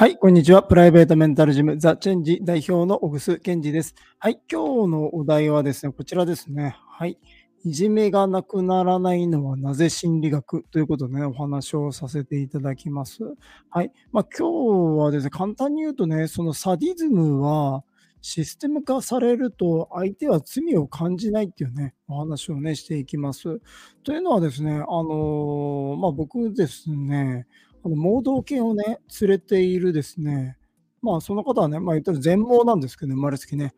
はい、こんにちは。プライベートメンタルジム、ザ・チェンジ代表の小楠健二です。はい、今日のお題はですね、こちらですね。はい、いじめがなくならないのはなぜ心理学ということでね、お話をさせていただきます。はい、今日はですね、簡単に言うとね、そのサディズムはシステム化されると相手は罪を感じないっていうね、お話をね、していきます。というのはですね、僕ですね、盲導犬をね、連れているですね、その方はね、言ったら全盲なんですけどね、生まれつきね、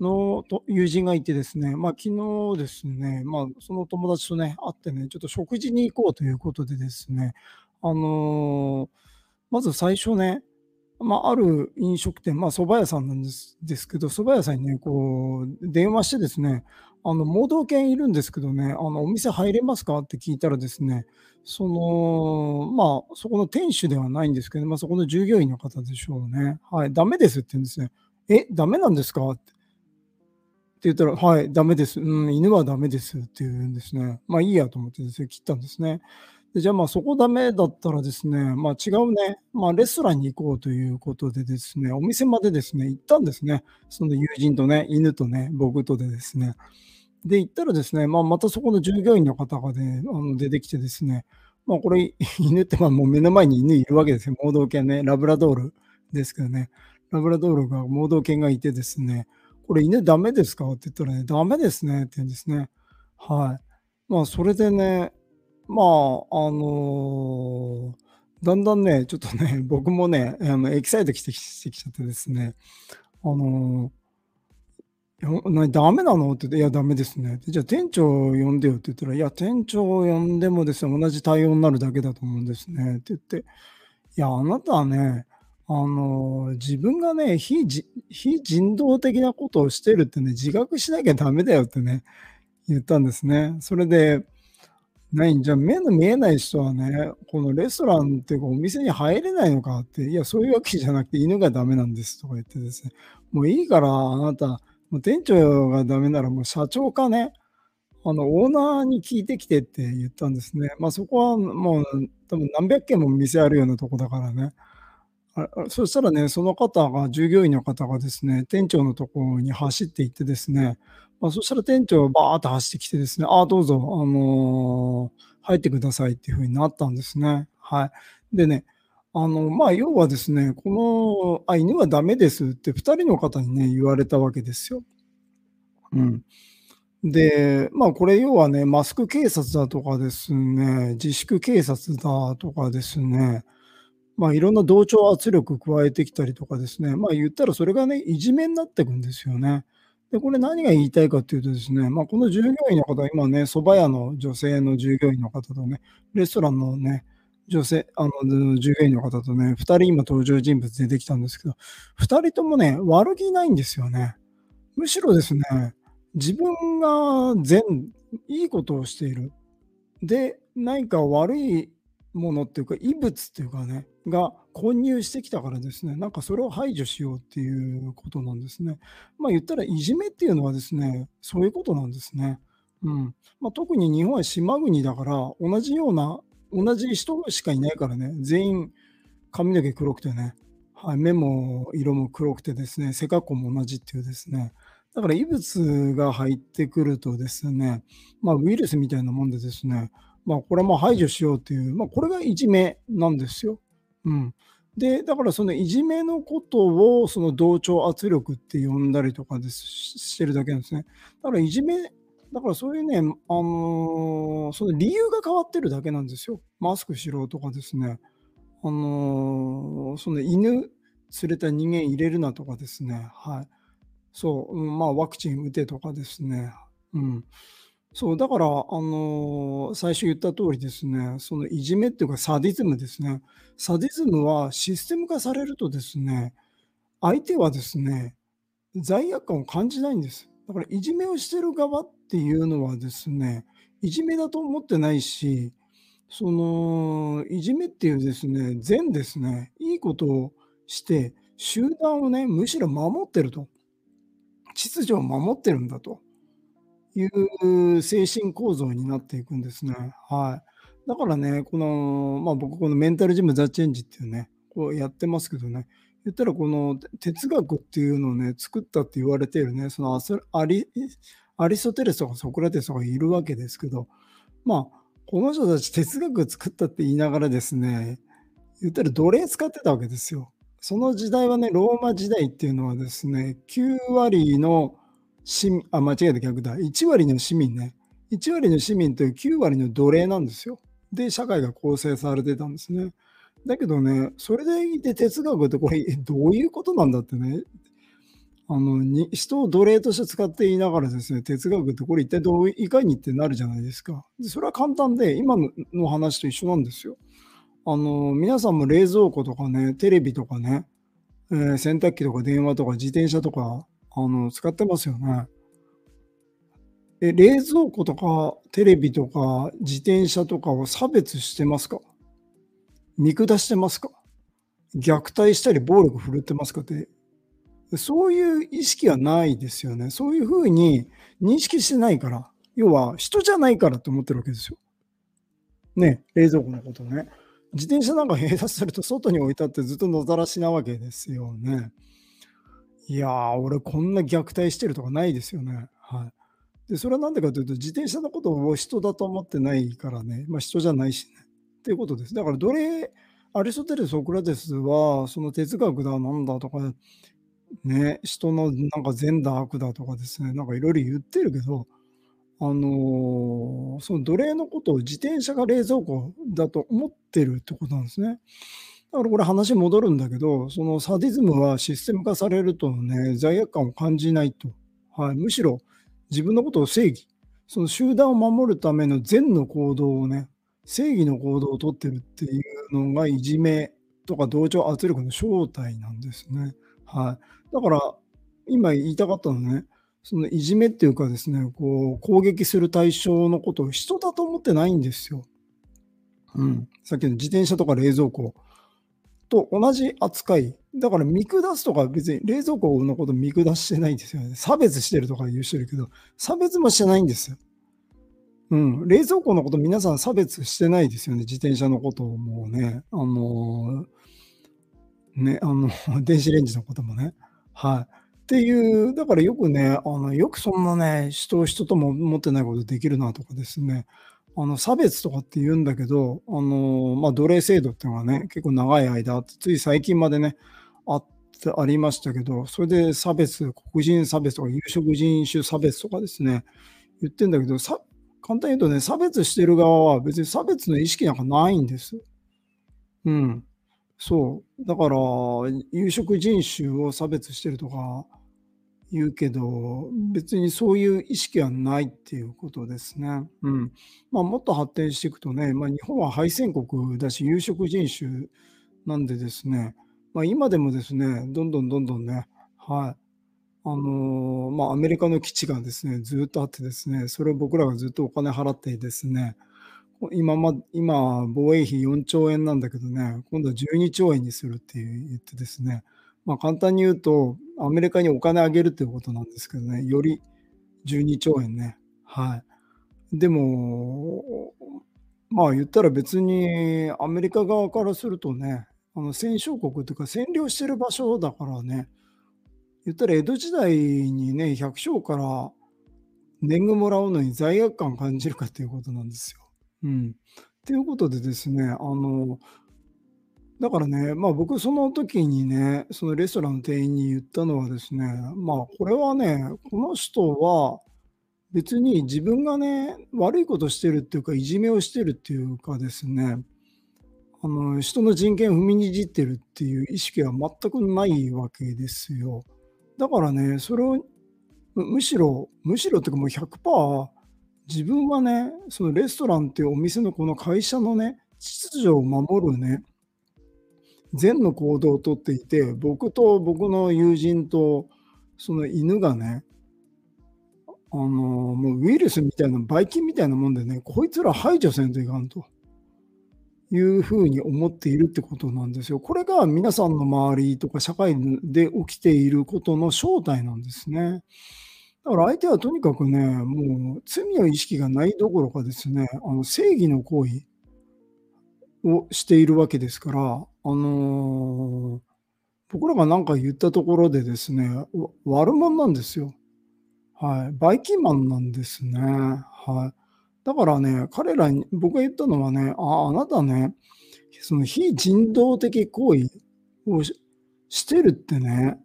の友人がいてですね、昨日ですね、その友達とね、会ってね、ちょっと食事に行こうということでですね、まず最初ね、ある飲食店、蕎麦屋さんなんですけど、蕎麦屋さんにね、こう、電話してですね、盲導犬いるんですけどね、お店入れますかって聞いたらですね、そこの店主ではないんですけど、そこの従業員の方でしょうね。はい、ダメですって言うんですね。ダメなんですかって言ったら、はい、ダメです。犬はダメですって言うんですね。いいやと思ってですね、切ったんですね。でじゃあ、そこダメだったらですね、違うね、レストランに行こうということでですね、お店までですね、行ったんですね。その友人とね、犬とね、僕とでですね。で、行ったらですね、またそこの従業員の方がね、出てきてですね、これ、犬ってもう目の前に犬いるわけですよ。盲導犬ね、ラブラドールですけどね、ラブラドールが、盲導犬がいてですね、これ犬ダメですかって言ったらね、ダメですねって言うんですね。はい。それでね、だんだんね、ちょっとね、僕もね、エキサイトしてきちゃってですね、ダメなのって言って、いや、ダメですね。じゃあ、店長呼んでよって言ったら、いや、店長呼んでもですね、同じ対応になるだけだと思うんですね。って言って、いや、あなたはね、自分がね、非人道的なことをしてるってね、自覚しなきゃダメだよってね、言ったんですね。それで、じゃあ目の見えない人はね、このレストランっていうかお店に入れないのかって、いや、そういうわけじゃなくて犬がダメなんですとか言ってですね、もういいからあなた、もう店長がダメならもう社長かね、オーナーに聞いてきてって言ったんですね。そこはもう多分何百軒も店あるようなとこだからね。そしたらね、その方が、従業員の方がですね、店長のところに走って行ってですね、そしたら店長がバーッと走ってきてですね、どうぞ、入ってくださいっていうふうになったんですね。はい。でね、要はですね、犬はダメですって2人の方にね、言われたわけですよ。うん。で、これ要はね、マスク警察だとかですね、自粛警察だとかですね、いろんな同調圧力加えてきたりとかですね、言ったらそれがね、いじめになっていくんですよね。で、これ何が言いたいかというとですね、この従業員の方、今ね、蕎麦屋の女性の従業員の方とね、レストランのね、従業員の方とね、2人今登場人物出てきたんですけど、2人ともね、悪気ないんですよね。むしろですね、自分がいいことをしている。で、何か悪いものっていうか、異物っていうかね、が混入してきたからですね、なんかそれを排除しようっていうことなんですね。言ったらいじめっていうのはですね、そういうことなんですね。うん。特に日本は島国だから、同じ人しかいないからね、全員髪の毛黒くてね、はい、目も色も黒くてですね、背格好も同じっていうですね、だから異物が入ってくるとですね、ウイルスみたいなもんでですね、これは排除しようっていう、これがいじめなんですよ。うん、でだからそのいじめのことをその同調圧力って呼んだりとかしてるだけなんですね。だからいじめ、だからそういうね、その理由が変わってるだけなんですよ。マスクしろとかですね、その犬連れた人間入れるなとかですね、はい、そう、ワクチン打てとかですね、うん。そうだから、最初言った通りですね、そのいじめっていうかサディズムですね。サディズムはシステム化されるとですね、相手はですね、罪悪感を感じないんです。だからいじめをしてる側っていうのはですね、いじめだと思ってないし、そのいじめっていうですね、善ですね、いいことをして、集団をね、むしろ守ってると。秩序を守ってるんだと。いう精神構造になっていくんですね。はい。だからね、僕このメンタルジムザ・チェンジっていうね、こうやってますけどね。言ったらこの哲学っていうのをね、作ったって言われているね、そのアリストテレスとかソクラテスとかいるわけですけど、まあ、この人たち哲学作ったって言いながらですね、言ったら奴隷使ってたわけですよ。その時代はね、ローマ時代っていうのはですね、9割の市民、あ、間違えた逆だ、1割の市民ね、1割の市民という9割の奴隷なんですよ。で、社会が構成されてたんですね。だけどね、それでいて哲学ってこれどういうことなんだってね、人を奴隷として使っていながらですね、哲学ってこれ一体どういかにってなるじゃないですか。で、それは簡単で、今の話と一緒なんですよ。皆さんも冷蔵庫とかね、テレビとかね、洗濯機とか電話とか自転車とか使ってますよね。冷蔵庫とかテレビとか自転車とかを差別してますか？見下してますか？虐待したり暴力振るってますかって、そういう意識はないですよね。そういうふうに認識してないから、要は人じゃないからと思ってるわけですよ。ね、冷蔵庫のことね。自転車なんか閉鎖すると外に置いたってずっと野ざらしなわけですよね。いやー、俺こんな虐待してるとかないですよね。はい。で、それはなんでかというと、自転車のことを人だと思ってないからね。まあ人じゃないしね。っていうことです。だからアリストテレス、ソクラテスはその哲学だなんだとかね、人のなんか善だ悪だとかですね、なんかいろいろ言ってるけど、その奴隷のことを自転車が冷蔵庫だと思ってるってことなんですね。だからこれ話戻るんだけど、そのサディズムはシステム化されるとね、罪悪感を感じないと、はい、むしろ自分のことを正義、その集団を守るための善の行動をね、正義の行動をとってるっていうのがいじめとか同調圧力の正体なんですね。はい、だから今言いたかったのね、そのいじめっていうかですね、こう攻撃する対象のことを人だと思ってないんですよ。うん、さっきの自転車とか冷蔵庫と同じ扱い。だから見下すとか、別に冷蔵庫のこと見下してないんですよね。差別してるとか言う人いるけど、差別もしてないんですよ。うん、冷蔵庫のこと皆さん差別してないですよね。自転車のこともね、電子レンジのこともね。はい。っていう、だからよくね、よくそんなね、人とも思ってないことできるなとかですね、差別とかって言うんだけど、まあ、奴隷制度っていうのはね、結構長い間、つい最近までね、ありましたけど、それで差別、黒人差別とか、有色人種差別とかですね、言ってんだけど、簡単に言うとね、差別してる側は別に差別の意識なんかないんです。うん。そう。だから、有色人種を差別してるとか言うけど、別にそういう意識はないっていうことですね。うん。まあ、もっと発展していくとね、まあ、日本は敗戦国だし、有色人種なんでですね、まあ、今でもですね、どんどんね、はい。まあ、アメリカの基地がですね、ずっとあってですね、それを僕らがずっとお金払ってですね、今、防衛費4兆円なんだけどね、今度は12兆円にするって言ってですね、まあ、簡単に言うと、アメリカにお金あげるっていうことなんですけどね、より12兆円ね。はい。でも、まあ言ったら別にアメリカ側からするとね、戦勝国というか占領してる場所だからね、言ったら江戸時代にね、百姓から年貢もらうのに罪悪感感じるかっていうことなんですよ。うん、っていうことでですね、だからね、まあ、僕その時にね、そのレストランの店員に言ったのはですね、まあこれはね、この人は別に自分がね、悪いことしてるっていうか、いじめをしてるっていうかですね、人の人権を踏みにじってるっていう意識は全くないわけですよ。だからね、それをむしろっていうか、もう 100%自分はね、そのレストランっていうお店のこの会社のね、秩序を守るね、善の行動をとっていて、僕と僕の友人とその犬がね、もうウイルスみたいな、ばい菌みたいなもんでね、こいつら排除せんといかんというふうに思っているってことなんですよ。これが皆さんの周りとか社会で起きていることの正体なんですね。だから相手はとにかくね、もう罪の意識がないどころかですね、正義の行為をしているわけですから、僕らが何か言ったところでですね、悪者なんですよ。はい。バイキンマンなんですね。はい。だからね、彼らに、僕が言ったのはね、あなたね、その非人道的行為をしてるってね、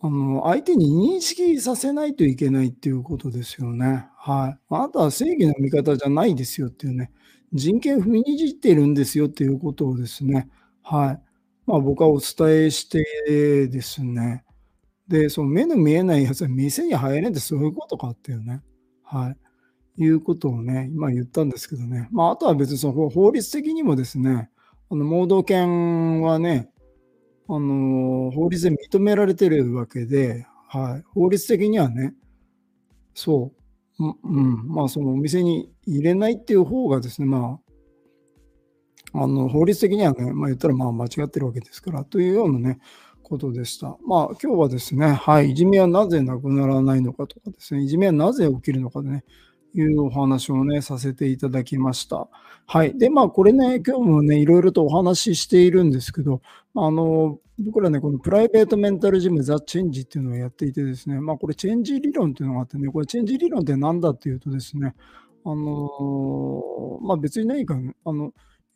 相手に認識させないといけないっていうことですよね。はい。あなたは正義の味方じゃないですよっていうね、人権を踏みにじっているんですよっていうことをですね、はい。僕はお伝えしてですね、で、その目の見えないやつは店に入れんってそういうことかっていうね、はい。いうことをね、今言ったんですけどね、あとは別にその法律的にもですね、盲導犬はね、法律で認められてるわけで、はい、法律的にはね、そう、そのお店に入れないっていう方がですね、法律的にはね、言ったら間違ってるわけですから、というようなね、ことでした。今日はですね、はい、いじめはなぜなくならないのかとかですね、いじめはなぜ起きるのかでね、いうお話をね、させていただきました。はい。で、これね、今日もね、いろいろとお話ししているんですけど、僕らね、このプライベートメンタルジム、ザ・チェンジっていうのをやっていてですね、これ、チェンジ理論っていうのがあってね、これ、チェンジ理論って何だっていうとですね、別に何か、言っ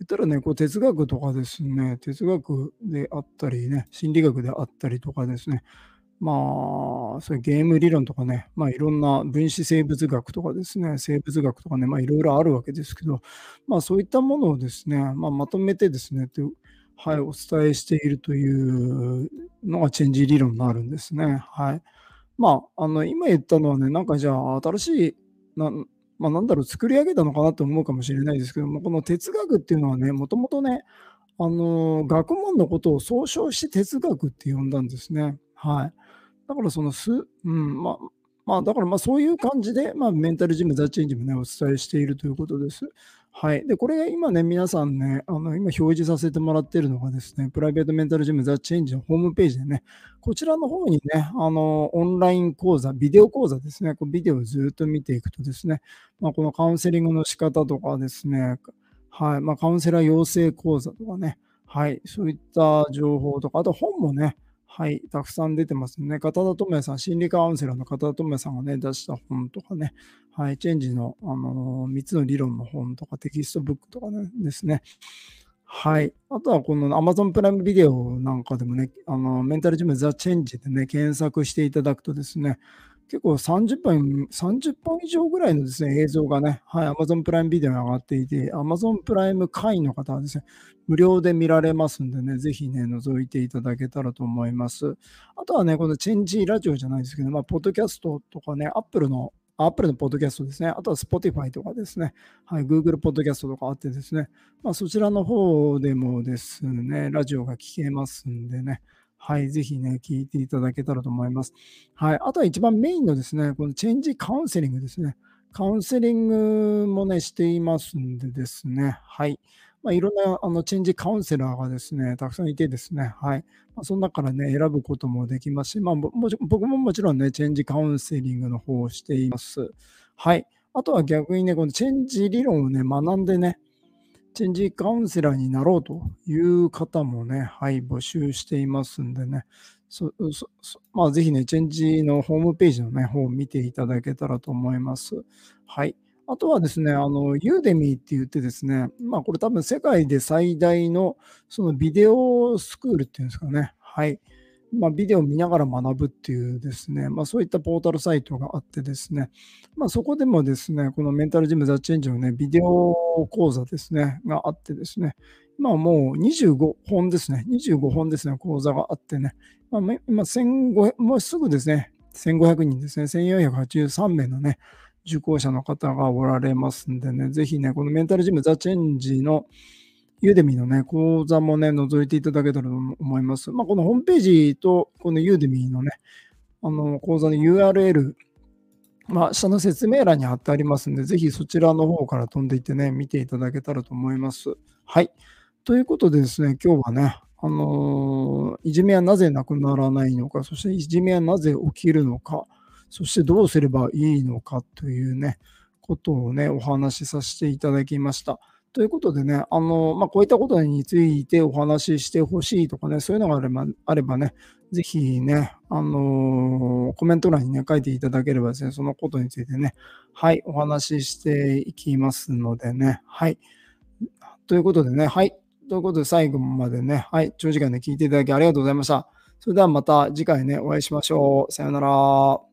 たらね、こう哲学とかですね、哲学であったりね、心理学であったりとかですね、そういうゲーム理論とかね、いろんな分子生物学とかですね、生物学とかね、いろいろあるわけですけど、そういったものをですね、まとめてですね、はい、お伝えしているというのがチェンジ理論になるんですね。はい。今言ったのはね、なんかじゃあ、新しい、なんだろう、作り上げたのかなと思うかもしれないですけども、この哲学っていうのはね、もともとね、学問のことを総称して哲学って呼んだんですね。はい。だからそのす、うん、まあ、まあ、だからそういう感じで、メンタルジム、ザ・チェンジもね、お伝えしているということです。はい。で、これが今ね、皆さんね、今表示させてもらっているのがですね、プライベートメンタルジム、ザ・チェンジのホームページでね、こちらの方にね、オンライン講座、ビデオ講座ですね、こうビデオをずっと見ていくとですね、このカウンセリングの仕方とかですね、はい、カウンセラー養成講座とかね、はい、そういった情報とか、あと本もね、はい、たくさん出てますね。片田智也さん、心理カウンセラーの片田智也さんがね、出した本とかね、はい、チェンジの、3つの理論の本とか、テキストブックとか、ね、ですね。はい。あとは、この Amazon プライムビデオなんかでもね、メンタルジムザ・チェンジでね、検索していただくとですね、結構30分以上ぐらいのですね、映像がね、はい、Amazon プライムビデオに上がっていて、Amazon プライム会員の方はですね、無料で見られますんでね、ぜひね、覗いていただけたらと思います。あとはね、このチェンジラジオじゃないですけど、ポッドキャストとかね、Appleのポッドキャストですね、あとは Spotify とかですね、はい、Google ポッドキャストとかあってですね、そちらの方でもですね、ラジオが聞けますんでね、はい、ぜひね、聞いていただけたらと思います。はい。あとは一番メインのですね、このチェンジカウンセリングですね。カウンセリングもね、していますんでですね、はい。いろんなチェンジカウンセラーがですね、たくさんいてですね、はい。その中からね、選ぶこともできますし、僕ももちろんね、チェンジカウンセリングの方をしています。はい。あとは逆にね、このチェンジ理論をね、学んでね、チェンジカウンセラーになろうという方もね、はい、募集していますんでね、ぜひね、チェンジのホームページのね、方を見ていただけたらと思います。はい。あとはですね、Udemy って言ってですね、これ多分世界で最大のそのビデオスクールっていうんですかね、はい、ビデオを見ながら学ぶっていうですね、そういったポータルサイトがあってですね、そこでもですね、このメンタルジムザ・チェンジのね、ビデオ講座ですね、があってですね、今もう25本ですね、講座があってね、今1500、もうすぐですね、1500人ですね、1483名のね、受講者の方がおられますんでね、ぜひね、このメンタルジムザ・チェンジのUdemy のね、講座もね、覗いていただけたらと思います。このホームページと、この Udemy のね、講座の URL、下の説明欄に貼ってありますんで、ぜひそちらの方から飛んでいってね、見ていただけたらと思います。はい。ということでですね、今日はね、いじめはなぜなくならないのか、そしていじめはなぜ起きるのか、そしてどうすればいいのかというね、ことをね、お話しさせていただきました。ということでね、こういったことについてお話ししてほしいとかね、そういうのがあればね、ぜひね、コメント欄にね、書いていただければですね、そのことについてね、はい、お話ししていきますのでね、はい。ということでね、はい。ということで、最後までね、はい、長時間で聞いていただきありがとうございました。それではまた次回ね、お会いしましょう。さよなら。